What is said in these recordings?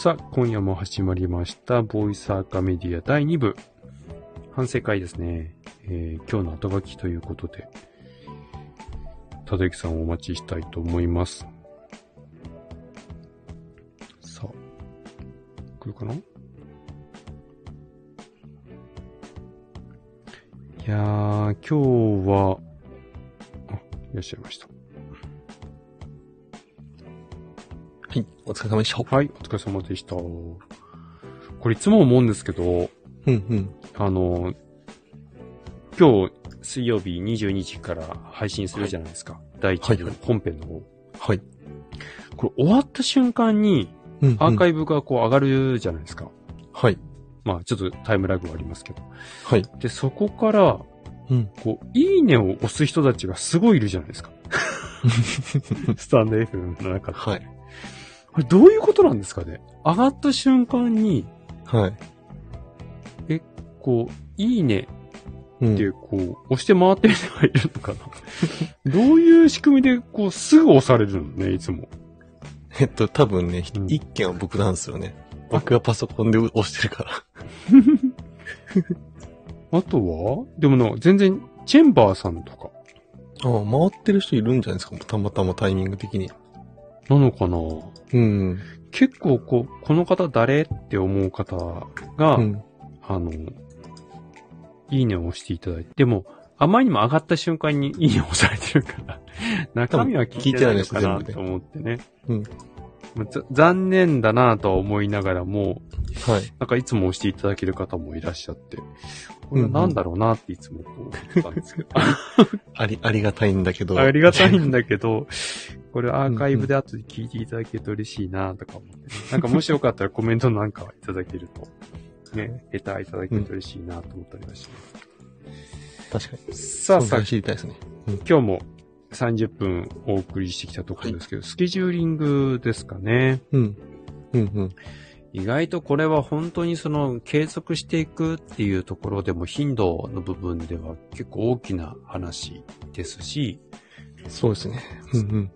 さあ、今夜も始まりました。ボイスアーカメディア第2部。反省会ですね。今日の後書きということで、たどゆきさんをお待ちしたいと思います。さあ、来るかな?いやー、今日は、いらっしゃいました。はい、お疲れ様でした。はい、お疲れ様でした。これいつも思うんですけど、今日水曜日22時から配信するじゃないですか。第1部の本編の方。はい。これ終わった瞬間に、アーカイブがこう上がるじゃないですか。はい。まあちょっとタイムラグはありますけど。はい。で、そこから、こう、いいねを押す人たちがすごいいるじゃないですか。スタンド FM の中で。はい。あれどういうことなんですかね。上がった瞬間に、はい。こういいねってこう、押して回ってる人がいるのかな。どういう仕組みでこうすぐ押されるのねいつも。多分ね一件は僕なんですよね。僕がパソコンで押してるから。あとはでもな全然チェンバーさんとか。ああ回ってる人いるんじゃないですか。たまたまタイミング的に。なのかな。うん。結構この方誰って思う方が、いいねを押していただいて、でも、あまりにも上がった瞬間にいいねを押されてるから、中身は聞いてないのかなと思ってね。残念だなぁとは思いながらも、なんかいつも押していただける方もいらっしゃって、これはなんだろうなっていつも思ったんですけど。ありがたいんだけど。ありがたいんだけど、これアーカイブで後で聞いていただけると嬉しいなとか思って、なんかもしよかったらコメントなんかいただけると。ね、レターいただけると嬉しいなと思ったりはします。確かに。さあ、知りたいですね。今日も30分お送りしてきたところですけど、スケジューリングですかね。意外とこれは本当にその継続していくっていうところでも頻度の部分では結構大きな話ですし、そうですね。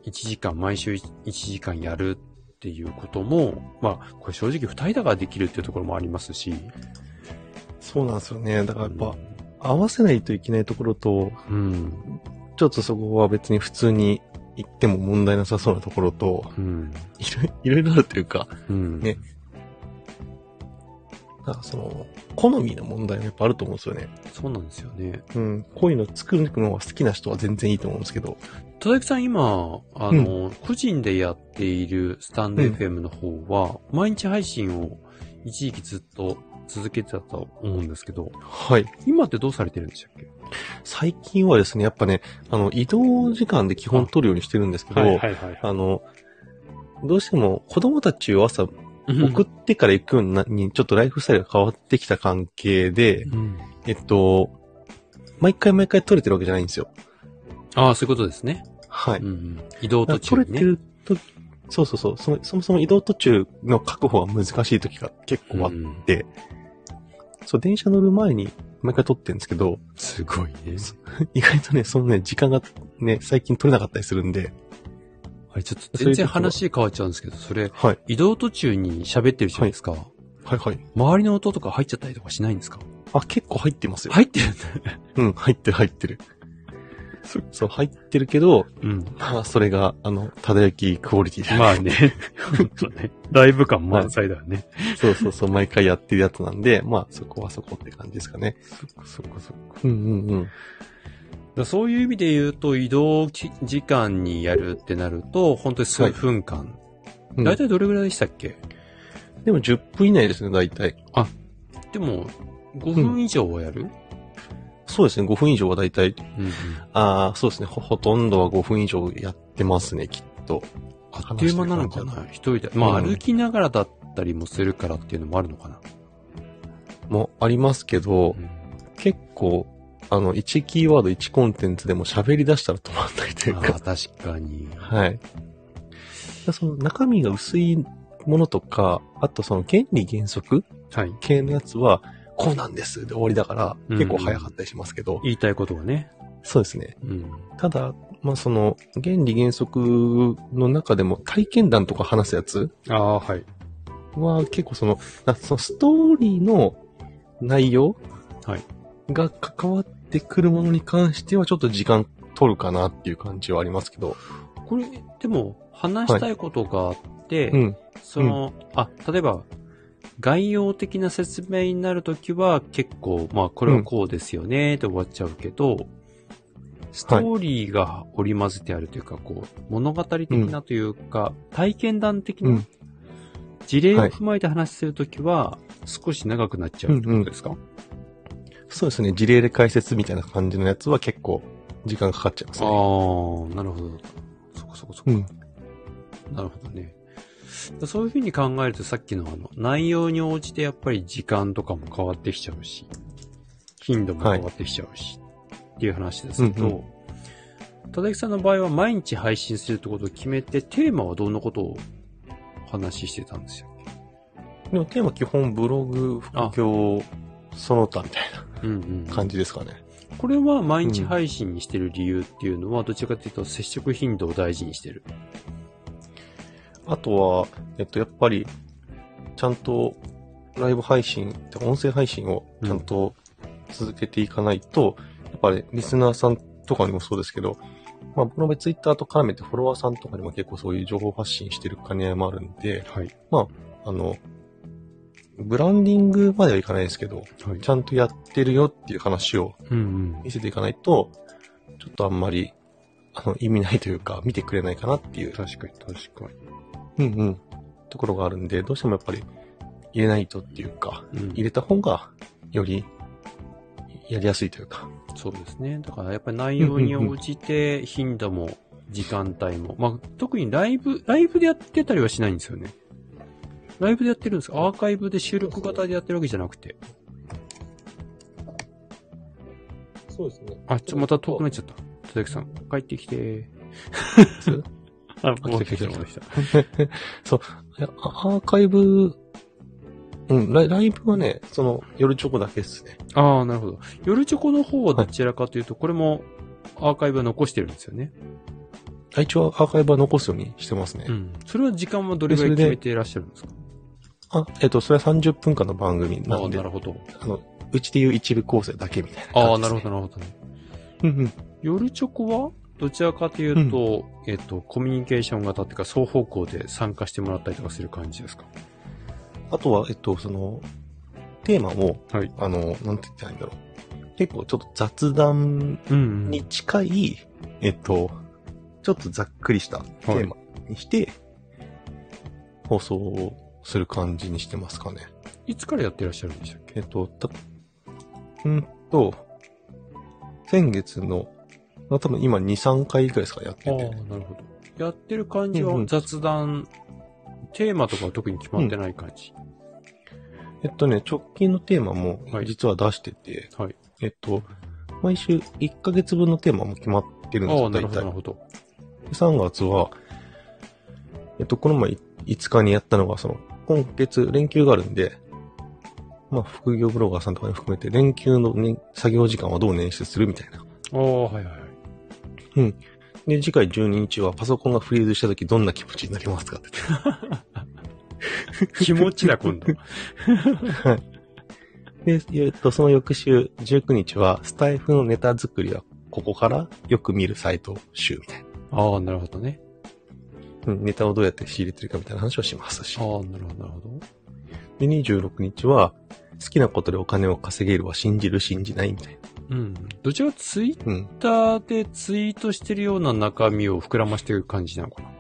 1時間、毎週1時間やる。っていうことも、まあ、これ正直二人だからできるっていうところもありますし。そうなんですよね。だからやっぱ、合わせないといけないところと、ちょっとそこは別に普通に行っても問題なさそうなところと、いろいろあるというか、ね。だからその、好みの問題もやっぱあると思うんですよね。そうなんですよね。こういうの作るのが好きな人は全然いいと思うんですけど、たどゆきさん今、個人でやっているスタンド FM の方は、毎日配信を一時期ずっと続けてたと思うんですけど、今ってどうされてるんでしたっけ？最近はですね、やっぱね、移動時間で基本取るようにしてるんですけど、どうしても子供たちを朝送ってから行くように、ちょっとライフスタイルが変わってきた関係で、毎回取れてるわけじゃないんですよ。ああ、そういうことですね。はい。移動途中に、ね。取れてると、そう。そもそも移動途中の確保が難しい時が結構あって、そう、電車乗る前に毎回撮ってるんですけど、すごいね。意外とね、そのね、時間がね、最近取れなかったりするんで。あれ、ちょっと全然話変わっちゃうんですけど、それ、移動途中に喋ってるじゃないですか。周りの音とか入っちゃったりとかしないんですか？あ、結構入ってますよ。入ってるね。入ってる。そう、入ってるけど、まあ、それが、たどゆきクオリティだね。まあね。ほんとね。ライブ感満載だよね。そう、毎回やってるやつなんで、まあ、そこはそこって感じですかね。そっか。だそういう意味で言うと、移動時間にやるってなると、本当に数分間。だいたいどれぐらいでしたっけ？でも10分以内ですね、だいたい。あ、でも、5分以上はやる？そうですね、5分以上はだいたい。ああ、そうですね、ほとんどは5分以上やってますね、きっと。あっという間なのかな、一人で。まあ、歩きながらだったりもするからっていうのもあるのかな。もありますけど、結構、1キーワード1コンテンツでも喋り出したら止まんないというか。ああ、確かに。はい。その中身が薄いものとか、あとその原理原則系のやつは、こうなんですで終わりだから、結構早かったりしますけど。言いたいことがね。そうですね。ただ、まあ、その、原理原則の中でも体験談とか話すやつ。ああ、はい。は結構そのストーリーの内容が関わってくるものに関してはちょっと時間取るかなっていう感じはありますけど。これ、でも話したいことがあって、はいうん、例えば概要的な説明になるときは結構、まあこれはこうですよねって終わっちゃうけど、ストーリーが織り交ぜてあるというか、こう、物語的なというか、体験談的な事例を踏まえて話するときは、少し長くなっちゃうってことですか？うんうん、そうですね。事例で解説みたいな感じのやつは結構時間かかっちゃいますね。ああ、なるほど。そこそこそこ。うん、なるほどね。そういうふうに考えると、さっきの内容に応じてやっぱり時間とかも変わってきちゃうし、頻度も変わってきちゃうし。はいっていう話ですけど、うんうん、田崎さんの場合は毎日配信するってことを決めて、テーマはどんなことを話してたんですよ。でもテーマ基本ブログ、副業、その他みたいな感じですかね、うんうん。これは毎日配信にしてる理由っていうのは、どちらかというと接触頻度を大事にしてる。あとは、やっぱり、ちゃんとライブ配信、音声配信をちゃんと続けていかないと、うんやっぱりリスナーさんとかにもそうですけど、まあ、僕の場合ツイッターと絡めてフォロワーさんとかにも結構そういう情報発信してる兼ね合いもあるんで、はい、まあ、ブランディングまではいかないですけど、はい、ちゃんとやってるよっていう話を見せていかないと、うんうん、ちょっとあんまり、意味ないというか、見てくれないかなっていう。確かに、確かに。うんうん。ところがあるんで、どうしてもやっぱり、入れないとっていうか、うん、入れた方が、より、やりやすいというか。そうですね。だからやっぱり内容に応じて頻度も時間帯も、まあ特にライブでやってたりはしないんですよね。ライブでやってるんですか？アーカイブで収録型でやってるわけじゃなくて。そうですね。あ、また遠くなっちゃった。田崎さん、帰ってきて。あ、戻ってきた。そう、アーカイブ。うん、ライブはね、夜チョコだけですね。ああ、なるほど。夜チョコの方はどちらかというと、はい、これもアーカイブは残してるんですよね。一応アーカイブは残すようにしてますね。うん。それは時間はどれぐらい決めていらっしゃるんですか？それは30分間の番組なんで。ああ、なるほど。うちでいう一部構成だけみたいな感じですね。ああ、なるほど、なるほど。うんうん。夜チョコはどちらかというと、うん、コミュニケーション型っていうか、双方向で参加してもらったりとかする感じですか？あとは、テーマも、はい、なんて言ったらいいんだろう。結構ちょっと雑談に近い、うんうん、ちょっとざっくりしたテーマにして、はい、放送をする感じにしてますかね。いつからやってらっしゃるんでしたっけ？先月の、多分今2、3回ぐらいですか、やってて。ああ、なるほど。やってる感じは雑談、うんうん、テーマとかは特に決まってない感じ。直近のテーマも実は出してて、はいはい、毎週1ヶ月分のテーマも決まってるんですよ、大体。なるほど。3月は、この前5日にやったのが、今月連休があるんで、まあ、副業ブロガーさんとかに含めて、連休の、ね、作業時間はどう捻出するみたいな。ああ、はいはい。うん。で、次回12日はパソコンがフリーズしたときどんな気持ちになりますかって。気持ちだ、今度。はい。で、その翌週19日はスタイフのネタ作りはここからよく見るサイト集みたいな。ああ、なるほどね。うん、ネタをどうやって仕入れてるかみたいな話をしますし。ああ、なるほど、なるほど。で、26日は好きなことでお金を稼げるは信じる、信じないみたいな。うん。どちらかツイッターでツイートしてるような中身を膨らましてる感じなのかな？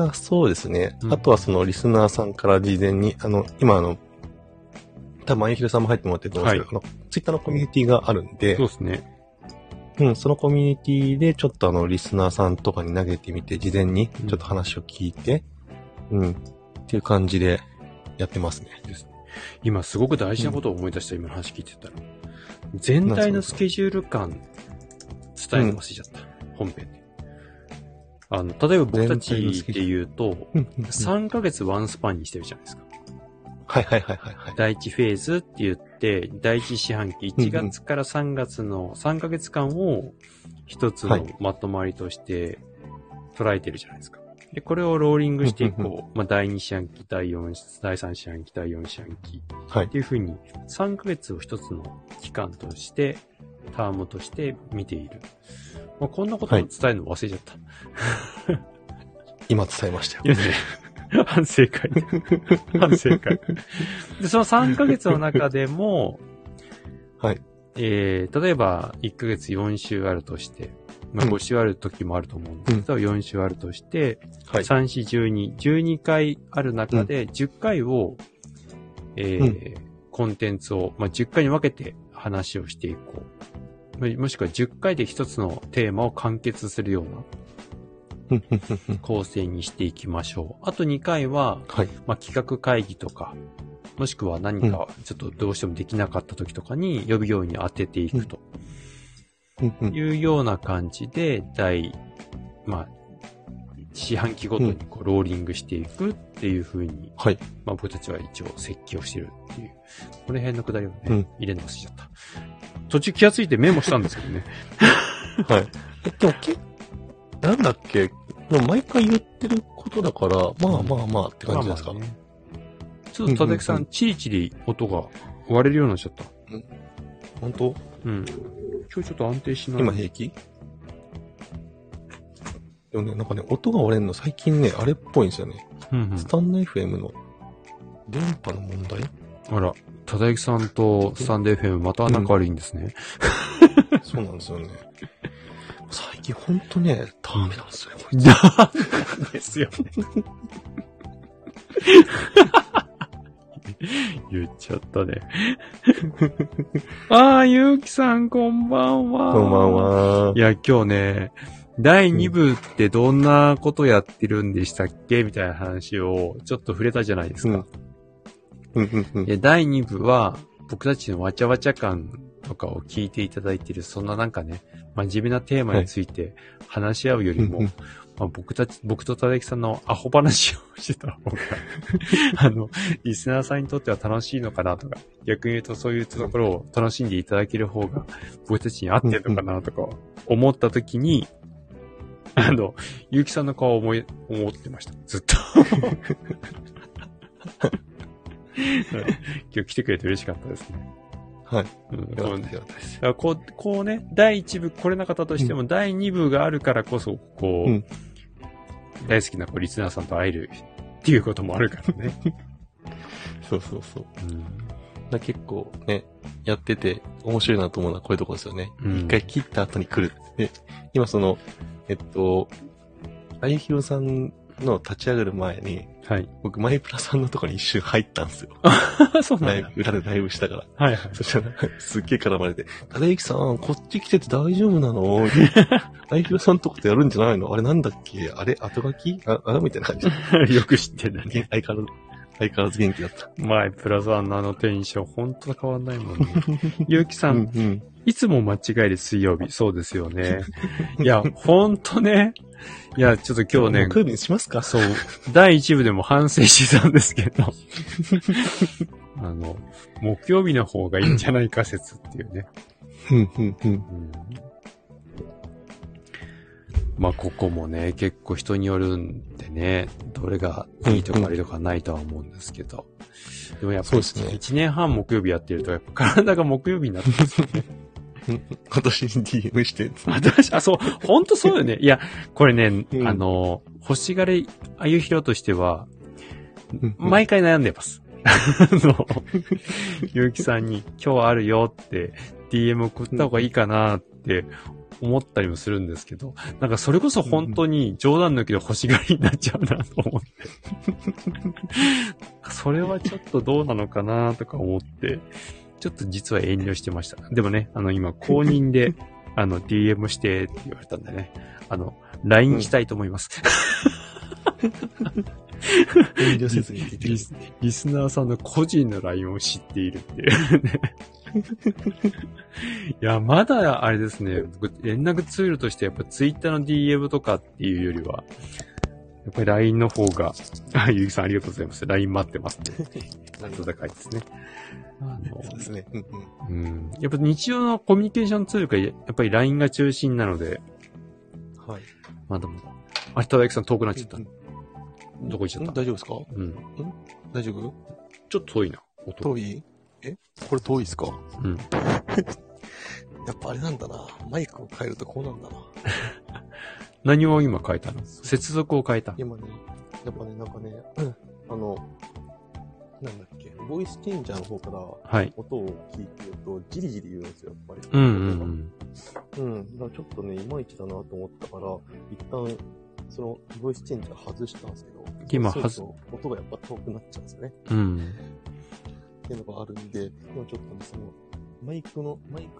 ああ、そうですね。うん、あとはリスナーさんから事前に、今多分、あゆひろさんも入ってもらってると思うんですけど、はい、ツイッターのコミュニティがあるんで、そうですね。うん、そのコミュニティでちょっとリスナーさんとかに投げてみて、事前にちょっと話を聞いて、うん、うん、っていう感じでやってますね。ですね。今すごく大事なことを思い出した、うん、今の話聞いてたら。全体のスケジュール感伝えるの忘れちゃった、うん、本編で。例えば僕たちで言うと、3ヶ月ワンスパンにしてるじゃないですか。はいはいはいはい、はい。第1フェーズって言って、第1四半期1月から3月の3ヶ月間を一つのまとまりとして捉えてるじゃないですか。で、これをローリングしていこう。まあ、第2四半期、第4、第3四半期、第4四半期。はい。っていうふうに、3ヶ月を一つの期間として、タームとして見ている。まあ、こんなことを伝えるの忘れちゃった。はい、今伝えましたよ。反省会。反省会。で、その3ヶ月の中でも、はい。例えば、1ヶ月4週あるとして、まあ、5週ある時もあると思うんですけど、4週あるとして、はい、3、4、12、12回ある中で、10回を、コンテンツを、まあ、10回に分けて話をしていこう。もしくは10回で一つのテーマを完結するような構成にしていきましょう。あと2回は、はい、まあ、企画会議とか、もしくは何かちょっとどうしてもできなかった時とかに予備業に当てていくと。いうような感じで、まあ、四半期ごとにこうローリングしていくっていう風に、はい。まあ僕たちは一応設計をしてるっていう。この辺のくだりをね、入れ直しちゃった。途中気がついてメモしたんですけどね。はい。でもなんだっけ、もう毎回言ってることだから、まあまあまあって感じですか。まあまあね、ちょっと立木さん、チリチリ音が割れるようになっちゃった。本当？うん。今日ちょっと安定しない。今平気？でもね、なんかね、音が割れるの最近ね、あれっぽいんですよね。うんうん、スタンド FM の電波の問題？あら、ただゆきさんとスタンド FM また仲悪いんですね。うん、そうなんですよね。最近ほんとね、ダメなんですよ、こいつ。ダメですよ。言っちゃったね。ああ、ゆうきさん、こんばんは。こんばんは。いや、今日ね、第2部ってどんなことやってるんでしたっけみたいな話をちょっと触れたじゃないですか。第2部は、僕たちのわちゃわちゃ感とかを聞いていただいている、そんななんかね、真面目なテーマについて話し合うよりも、はい、まあ、僕とただゆきさんのアホ話をしてた方がリスナーさんにとっては楽しいのかなとか、逆に言うとそういうところを楽しんでいただける方が僕たちに合ってるのかなとか思ったときに、ゆうきさんの顔を思ってました。ずっと今日来てくれて嬉しかったですね。はい。うん、こうね、第1部来れなかったとしても、第2部があるからこそ、こう、大好きなリスナーさんと会えるっていうこともあるからね。そうそうそう。だ結構ね、やってて面白いなと思うのはこういうところですよね。一回切った後に来る。で、今その、あゆひろさんの立ち上がる前に、はい、僕、マイプラさんのところに一瞬入ったんですよ。そうなんだ。裏でライブしたから。はいはい。そしたら、すっげえ絡まれて、ただゆきさん、こっち来てて大丈夫なの？あゆひろさんのとことやるんじゃないの？あれなんだっけ？あれ後書き？あれみたいな感じ。よく知ってんだね。相変わらず元気だった。マイプラさんのあのテンション、ほんと変わんないもんね。ゆうきさん、いつも間違える水曜日。そうですよね。いや、ほんとね。いや、ちょっと今日ね。クールにしますか？そう。第1部でも反省してたんですけど。木曜日の方がいいんじゃないか説っていうね。まあ、ここもね、結構人によるんでね、どれがいいとか悪いとかないとは思うんですけど。でもやっぱり、1年半木曜日やってると、やっぱ体が木曜日になってますよね。今年に DM して。あ、そう、ほんとそうよね。いや、これね、欲しがれあゆひろとしては、毎回悩んでます。ゆうきさんに今日あるよって DM 送った方がいいかなって思ったりもするんですけど、なんかそれこそ本当に冗談抜きで欲しがりになっちゃうなと思って。それはちょっとどうなのかなとか思って。ちょっと実は遠慮してました。でもね、今、公認で、DM してって言われたんでね、LINE したいと思います。遠慮せずに聞いてる。リスナーさんの個人の LINE を知っているっていうね。いや、まだ、あれですね、僕、連絡ツールとして、やっぱ Twitter の DM とかっていうよりは、やっぱり LINE の方が、ゆうきさんありがとうございます。LIN 待ってますって。温かいですね。そうですね。やっぱ日常のコミュニケーションツールがやっぱり LINE が中心なので。はい。まあでも、明日大工さん遠くなっちゃった。うん、どこ行っちゃった？大丈夫ですか？うん。大丈夫？ちょっと遠いな。音遠い？え？これ遠いですか？うん。やっぱあれなんだな。マイクを変えるとこうなんだな。何を今変えたの？接続を変えた。今ね、やっぱね、なんかね、なんだっけ、ボイスチェンジャーの方から音を聞いてると、じりじり言うんですよ、やっぱり。だからちょっとね、いまいちだなと思ったから、一旦、その、ボイスチェンジャー外したんですけど、今外す。音がやっぱ遠くなっちゃうんですよね。うん。っていうのがあるんで、今ちょっとね、その、マイク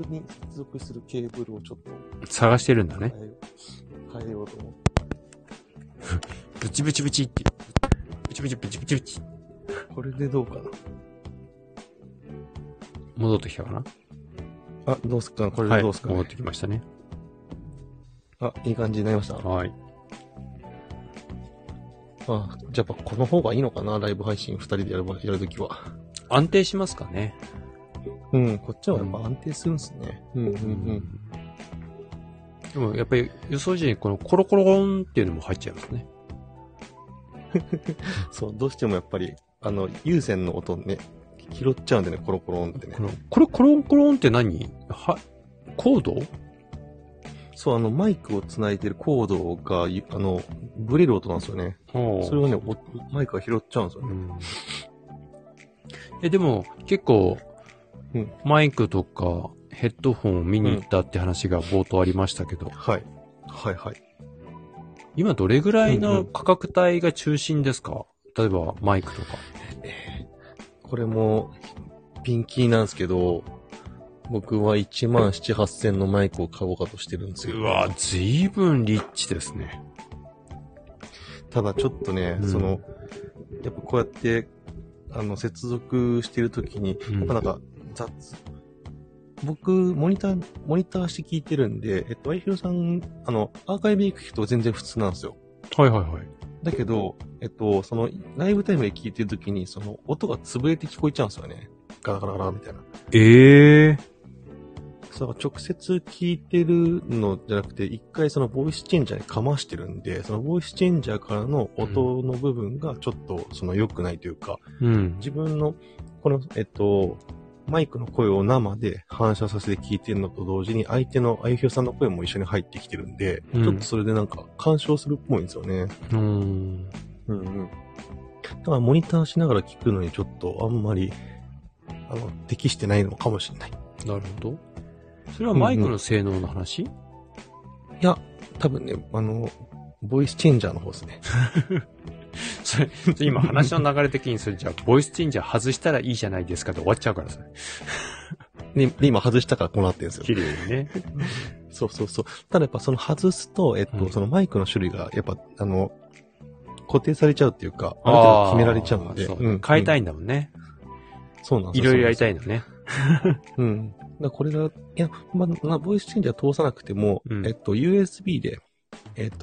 に接続するケーブルをちょっと。探してるんだね。変えようと思って。ブチブチブチって。ブチブチブチブチブチ。これでどうかな。戻ってきたかな。あ、どうすっかな。これでどうすっかな、はい。戻ってきましたね。あ、いい感じになりました。はい。あ、じゃあこの方がいいのかな。ライブ配信2人でやるときは。安定しますかね。うん、こっちはやっぱ安定するんですね。うん、うん、うん。でもやっぱり予想時にこのコロコロゴンっていうのも入っちゃいますね。そう、どうしてもやっぱり有線の音ね拾っちゃうんでね、コロコロンってね。これコロコロンって何？はコード？そう、マイクをつないでるコードがブレる音なんですよね。それをねマイクが拾っちゃうんですよね。でも結構、うん、マイクとかヘッドホンを見に行ったって話が冒頭ありましたけど、うん、はいはいはい、今どれぐらいの価格帯が中心ですか？例えばマイクとか。これもピンキーなんですけど、僕は17,000〜18,000のマイクを買おうかとしてるんですよ。うわ、ずいぶんリッチですね。ただちょっとね、うん、やっぱこうやって接続してるときに、やっぱなんか僕、モニターして聞いてるんで、ワイヒロさん、アーカイブで聞くと全然普通なんですよ。はいはいはい。だけど、ライブタイムで聞いてるときに、音が潰れて聞こえちゃうんですよね。ガラガラガラみたいな。そう、直接聞いてるのじゃなくて、一回ボイスチェンジャーにかましてるんで、そのボイスチェンジャーからの音の部分がちょっと、良くないというか、うん、自分の、マイクの声を生で反射させて聞いてるのと同時に、相手のあゆひろさんの声も一緒に入ってきてるんで、うん、ちょっとそれでなんか干渉するっぽいんですよね。うんうん。だからモニターしながら聞くのにちょっとあんまり、適してないのかもしれない。なるほど。それはマイクの性能の話？うんうん、いや、多分ね、ボイスチェンジャーの方ですね。それ今話の流れ的にそれじゃあボイスチェンジャー外したらいいじゃないですかで終わっちゃうからさ。で今外したからこうなってるんですよ。綺麗にね。そうそうそう。ただやっぱ外すとうん、マイクの種類がやっぱ固定されちゃうっていうか、ある程度決められちゃうので、うん、変えたいんだもんね。そうなんです。いろいろやりたいのね。うん。だこれがいやボイスチェンジャー通さなくても、うん、USB で。接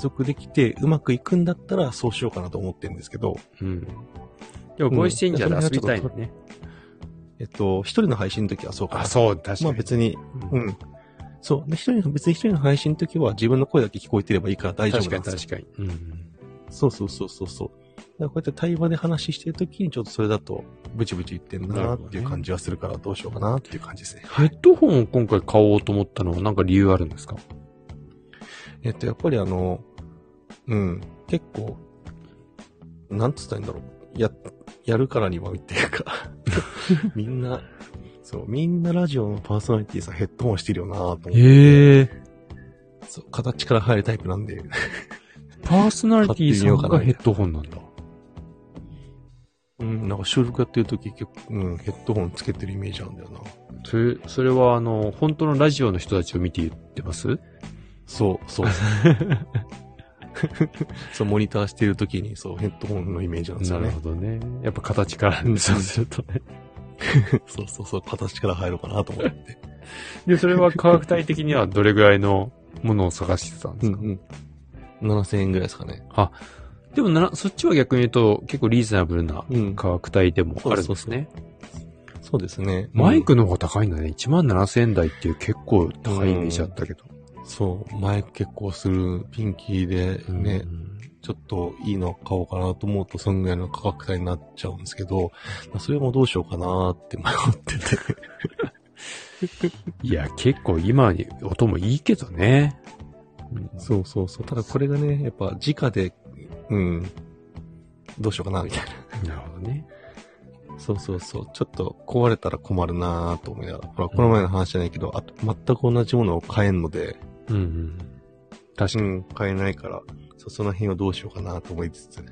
続できてうまくいくんだったらそうしようかなと思ってるんですけど。うん。でも、ボイスチェンジャーで遊びたいのね。一人の配信の時はそうかな。あ、そう、確かに。まあ別に、うん。そう。で、別に一人の配信の時は自分の声だけ聞こえてればいいから大丈夫なんですよ。確かに。うん。そうそうそうそう。だからこうやって対話で話してる時にちょっとそれだとブチブチ言ってるなっていう感じはするからどうしようかなっていう感じですね。ヘッドホンを今回買おうと思ったのはなんか理由あるんですか？やっぱり結構、なんつったらいいんだろう。やるからには、っていうか。みんなラジオのパーソナリティさ、ヘッドホンしてるよなぁと思って。そう、形から入るタイプなんで。パーソナリティさんがヘッドホンなんだ。うん、なんか収録やってるとき結構、ヘッドホンつけてるイメージなんだよな。それは本当のラジオの人たちを見て言ってます？そう。そう、モニターしてるときに、ヘッドホンのイメージなんですよね。なるほどね。やっぱ形から、そうするとね。そう、形から入ろうかなと思って。で、それは価格帯的にはどれぐらいのものを探してたんですか？7,000円ぐらいですかね。あ、でもそっちは逆に言うと結構リーズナブルな価格帯でもあるんですね。そうですね。マイクの方が高いんだね。17,000円台っていう結構高いイメージだったけど。そう、前結構するピンキーでね、うん、ちょっといいの買おうかなと思うと、そんぐらいの価格帯になっちゃうんですけど、それもどうしようかなって迷ってて。いや、結構今音もいいけどね。うん、そうそうそう。ただこれがね、やっぱ直で、うん、どうしようかなみたいな。なるほどね。そうそうそう。ちょっと壊れたら困るなぁと思いながら。ほら、この前の話じゃないけど、あと全く同じものを買えんので。うんうん。確かに。うん、買えないから、その辺をどうしようかなと思いつつ。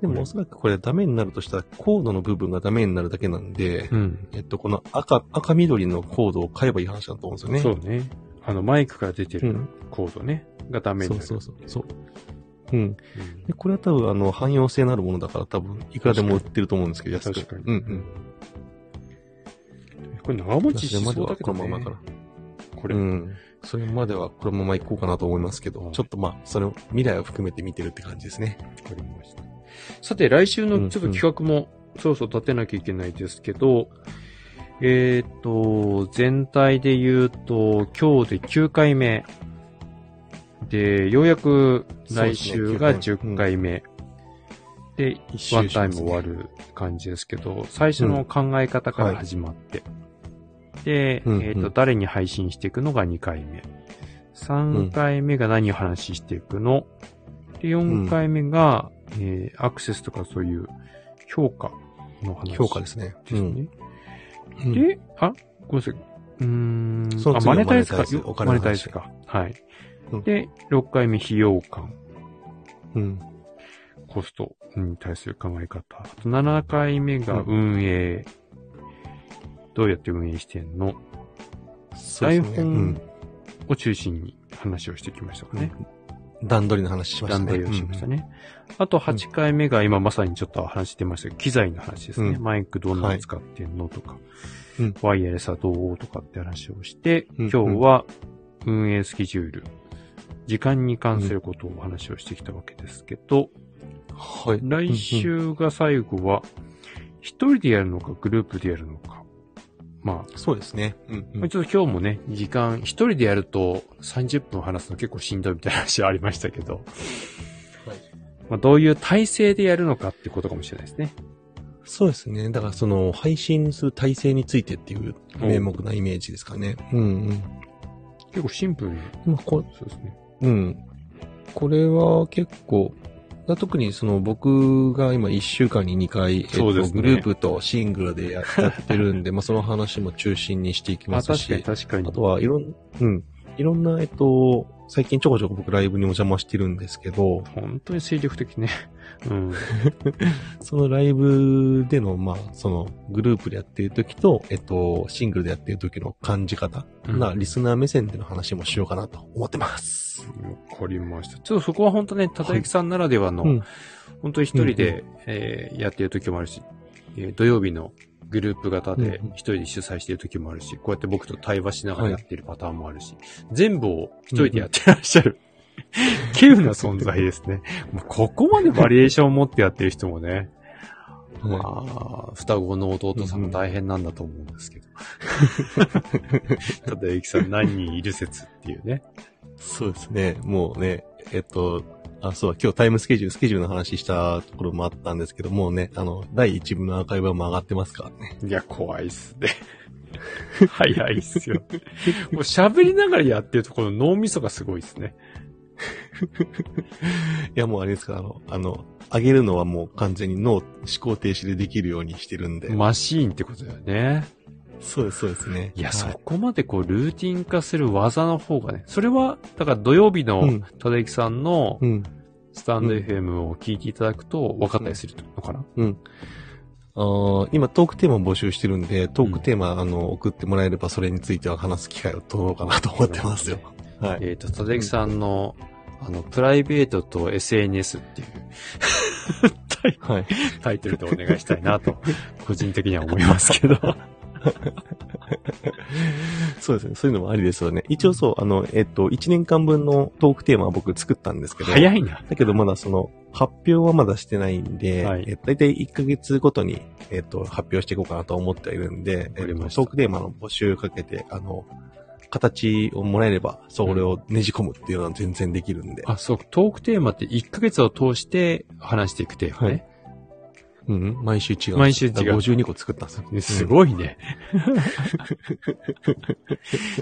でもおそらくこれダメになるとしたら、コードの部分がダメになるだけなんで、うん、この赤緑のコードを買えばいい話だと思うんですよね。そうね。マイクから出てるコードね、うん、がダメになる。そうそうそう。うん、でこれは多分汎用性のあるものだから多分いくらでも売ってると思うんですけど、安く。確かに。うんうん。これ長持ちしそうだけどね。このままから。これ、うん、それまではこのままいこうかなと思いますけど、ちょっとまあそれを未来を含めて見てるって感じですね。わかりました。さて来週のちょっと企画もそろそろ立てなきゃいけないですけど、うんうん、全体で言うと今日で9回目。で、ようやく来週が10回目。で、ワンタイム終わる感じですけど、最初の考え方から始まって。で、誰に配信していくのが2回目。3回目が何を話していくの。で、4回目が、アクセスとかそういう評価の話。評価ですね。で、あ、ごめんなさい。マネタイズか。マネタイズか。はい。で、6回目、費用感。うん。コストに対する考え方。あと7回目が運営。うん、どうやって運営してんの？そうですね。台本を中心に話をしてきましたかね。うん、段取りの話しましたね。段取りをしましたね。うん、あと8回目が今まさにちょっと話してましたけど、機材の話ですね。うん、マイクどんなの使ってんのとか、はい、ワイヤレスはどうとかって話をして、うん、今日は運営スケジュール。時間に関することをお話をしてきたわけですけど、うん、はい。来週が最後は、一人でやるのか、グループでやるのか。まあ。そうですね。うん、うん。ちょっと今日もね、時間、一人でやると30分話すの結構しんどいみたいな話はありましたけど、はい。まあ、どういう体制でやるのかってことかもしれないですね。そうですね。だからその、配信する体制についてっていう名目なイメージですかね。うんうん。結構シンプルに。まあ、そうですね。うん。これは結構、特にその僕が今1週間に2回、グループとシングルでやってるんで、まあその話も中心にしていきますし、確かに。あとはいいろんな、最近ちょこちょこ僕ライブにお邪魔してるんですけど、本当に精力的ね。うん。そのライブでの、まあそのグループでやってる時と、シングルでやってる時の感じ方が、リスナー目線での話もしようかなと思ってます。わかりました。ちょっとそこは本当ね、たたゆきさんならではの、はい、本当に一人で、やってる時もあるし、土曜日のグループ型で一人で主催してる時もあるし、こうやって僕と対話しながらやってるパターンもあるし、全部を一人でやってらっしゃる、稀有な存在ですね。もうここまでバリエーションを持ってやってる人もね、まあ、双子の弟さんも大変なんだと思うんですけど。たたゆきさん何人いる説っていうね。そうですね。もうね、そう、今日タイムスケジュールの話したところもあったんですけど、もうね、第1部のアーカイブはもう上がってますからね。いや、怖いっすね。早いっすよ。もう喋りながらやってるところの脳みそがすごいっすね。いや、もうあれですから、上げるのはもう完全に脳、思考停止でできるようにしてるんで。マシーンってことだよね。そうですね。いや、はい、そこまでこう、ルーティン化する技の方がね、それは、だから土曜日のたたゆきさんの、スタンド FM を聞いていただくと分かったりするのかな、今トークテーマを募集してるんで、トークテーマ、送ってもらえればそれについては話す機会を取ろうかなと思ってますよ。はい。たたゆきさんの、プライベートと SNS っていう、はい、タイトルでお願いしたいなと、個人的には思いますけど。そうですね。そういうのもありですよね。一応そう、1年間分のトークテーマは僕作ったんですけど。早いな。だけどまだその、発表はまだしてないんで、はい、だいたい1ヶ月ごとに、発表していこうかなと思っているんで、トークテーマの募集かけて、形をもらえれば、それをねじ込むっていうのは全然できるんで。あ、そう、トークテーマって1ヶ月を通して話していくテーマね。はいうん、毎週違う。毎週違う。52個作ったんですよ。ね、すごいね。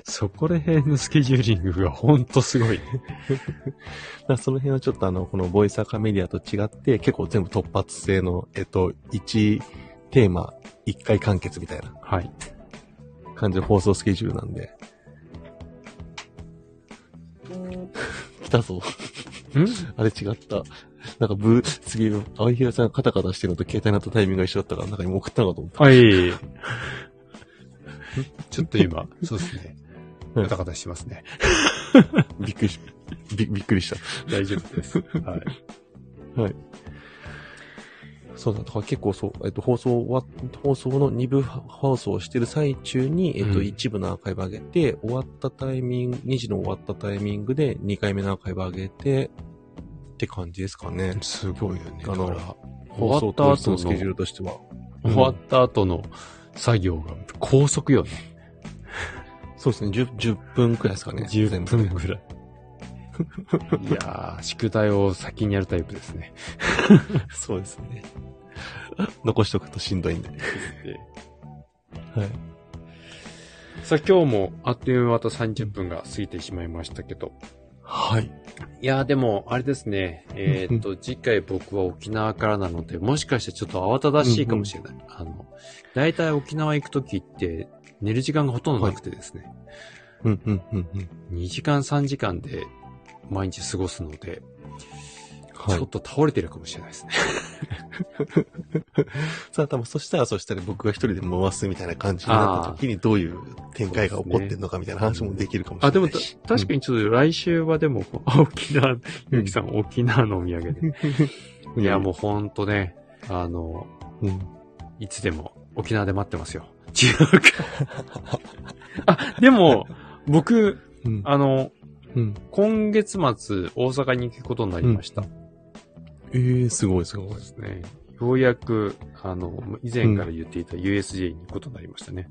そこら辺のスケジューリングがほんとすごい、ね。だその辺はちょっとこのボイスアカメディアと違って、結構全部突発性の、1テーマ、1回完結みたいな。はい。感じの放送スケジュールなんで。来たぞ。んあれ違った。なんか次、青平さんがカタカタしてるのと携帯鳴ったタイミングが一緒だったから、なんか今送ったのかと思った。はい。ちょっと今、そうですね。カタカタしてますね。びっくりした。大丈夫です。はい。はい。そうだ、だから結構そう、放送の2部放送をしてる最中に、一部のアーカイブ上げて、終わったタイミング、2時の終わったタイミングで2回目のアーカイブ上げて、って感じですかね。すごいよね。終わった後のスケジュールとしては、終わった後の作業が高速よね。そうですね。10分くらいですかね。10分くらい。いやー、宿題を先にやるタイプですね。そうですね。残しとくとしんどいんで。はい。さあ、今日もあっという間にまた30分が過ぎてしまいましたけど。はい。いやーでも、あれですね。次回僕は沖縄からなので、もしかしてちょっと慌ただしいかもしれない。大体沖縄行くときって、寝る時間がほとんどなくてですね。うんうんうんうん。2時間3時間で毎日過ごすので、はい、ちょっと倒れてるかもしれないですね。さあ多分そしたら僕が一人で回すみたいな感じになった時にどういう展開が起こってんのかみたいな話もできるかもしれないし。あ、でも確かにちょっと来週はでも、沖縄、ゆうきさん沖縄のお土産で。いやもうほんとね、うん、いつでも沖縄で待ってますよ。違うか。あ、でも、僕、うん、今月末大阪に行くことになりました。うんすごいですね。ようやく、以前から言っていた USJ に行くことになりましたね。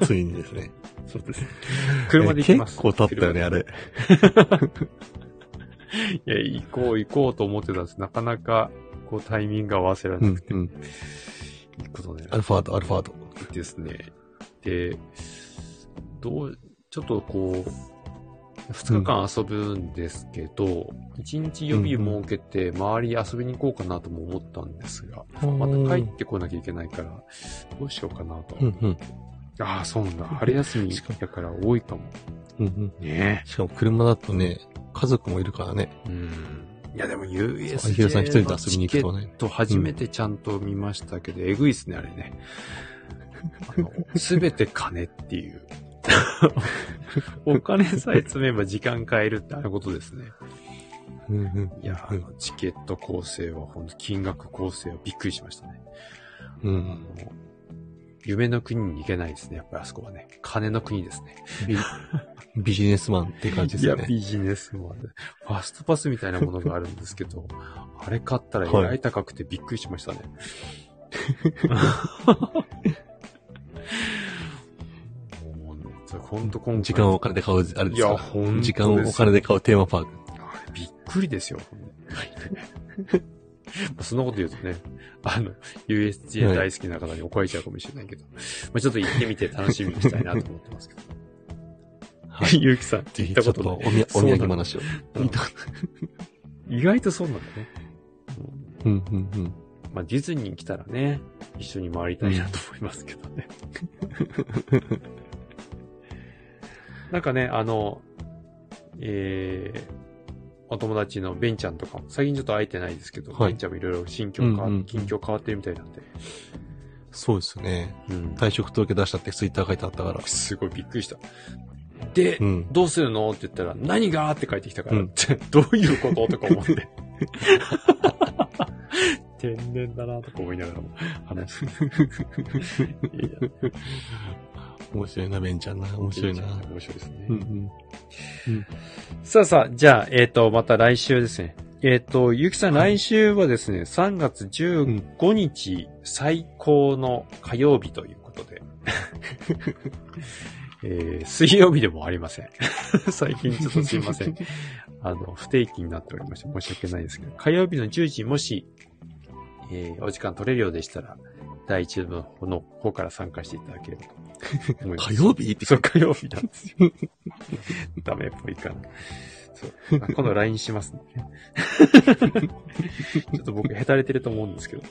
ついにですね。そうですね。車で行きます。結構経ったよね、あれ。いや、行こうと思ってたんです。なかなか、タイミングが合わせられなくて。うん、行くことね。アルファード。ですね。で、ちょっと2日間遊ぶんですけど、1日予備設けて周り遊びに行こうかなとも思ったんですが、また帰ってこなきゃいけないから、どうしようかなと。ああ、そうなんだ。春休みだから多いかも。ねえ。しかも車だとね、家族もいるからね。いやでも USJ のチケット初めてちゃんと見ましたけど、えぐいっすね、あれね。すべて金っていう。お金さえ詰めば時間変えるってあることですね。いや、チケット構成はほんと金額構成はびっくりしましたね。夢の国に行けないですね。やっぱりあそこはね、金の国ですね。ビジネスマンって感じですね。いや、ビジネスマン。ファストパスみたいなものがあるんですけど、あれ買ったらえらい高くてびっくりしましたね。ほんと今時間をお金で買う、あれですか？いや、ほんとです。時間をお金で買うテーマパーク。あれ、びっくりですよ。はい。そんなこと言うとね、USJ 大好きな方に怒られちゃうかもしれないけど、まあちょっと行ってみて楽しみにしたいなと思ってますけど。はい。ゆうきさん、行ったことない。ちょっとお土産話を。意外とそうなんだね。まあディズニーに来たらね、一緒に回りたいなと思いますけどね。なんかね、お友達のベンちゃんとかも、最近ちょっと会えてないですけど、ベンちゃんもいろいろ近況変わってるみたいなんで。そうですね。退職届出したってツイッター書いてあったから。すごいびっくりした。で、どうするのって言ったら、何がって書いてきたから、どういうこととか思って。天然だなとか思いながらも話して。面白いな、ベンちゃんな。面白いな。面白いですね。さあ、じゃあ、また来週ですね。ゆきさん、はい、来週はですね、3月15日、最高の火曜日ということで。水曜日でもありません。最近ちょっとすいません。不定期になっておりまして申し訳ないですけど、火曜日の10時もし、お時間取れるようでしたら、第1部の方から参加していただければと思います。火曜日ってそう、火曜日なんですよ。ダメっぽいかな。そう。今度 LINE しますね。ちょっと僕、へたれてると思うんですけど、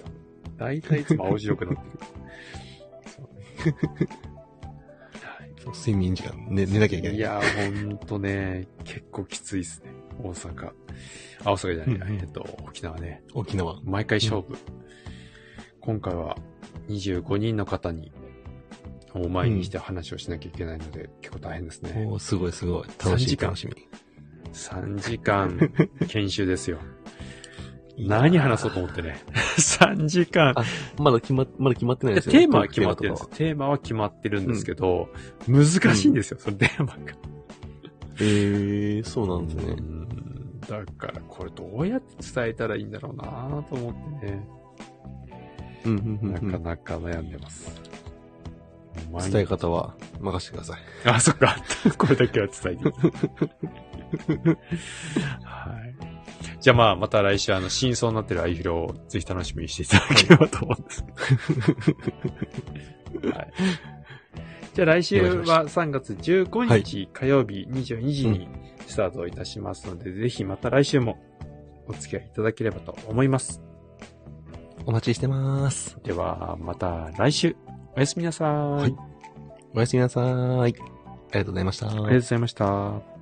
大体いつも青白くなってる。睡眠時間、寝なきゃいけない。いやー、ほんとね、結構きついっすね。大阪。あ、大阪じゃない、うん、沖縄ね。沖縄。毎回勝負。うん、今回は25人の方に、お前にして話をしなきゃいけないので、うん、結構大変ですね。おすごいすごい。楽しみ楽しみ。3時間、研修ですよ。何話そうと思ってね。3時間。まだ決まってないですよね。テーマは決まってるんです。テーマは決まってるんですけど、うん、難しいんですよ、そのテーマが。そうなんですね。だから、これどうやって伝えたらいいんだろうなぁと思ってね。なかなか悩んでます。伝え方は任せてください。あ、そっか。これだけは伝えてください。はい。じゃあまあ、また来週真相になってるアイフィロをぜひ楽しみにしていただければと思うんです。はい。じゃあ来週は3月15日火曜日22時にスタートいたしますので、ぜひまた来週もお付き合いいただければと思います。お待ちしてます。では、また来週。おやすみなさーい。はい、おやすみなさーい。ありがとうございました。ありがとうございました。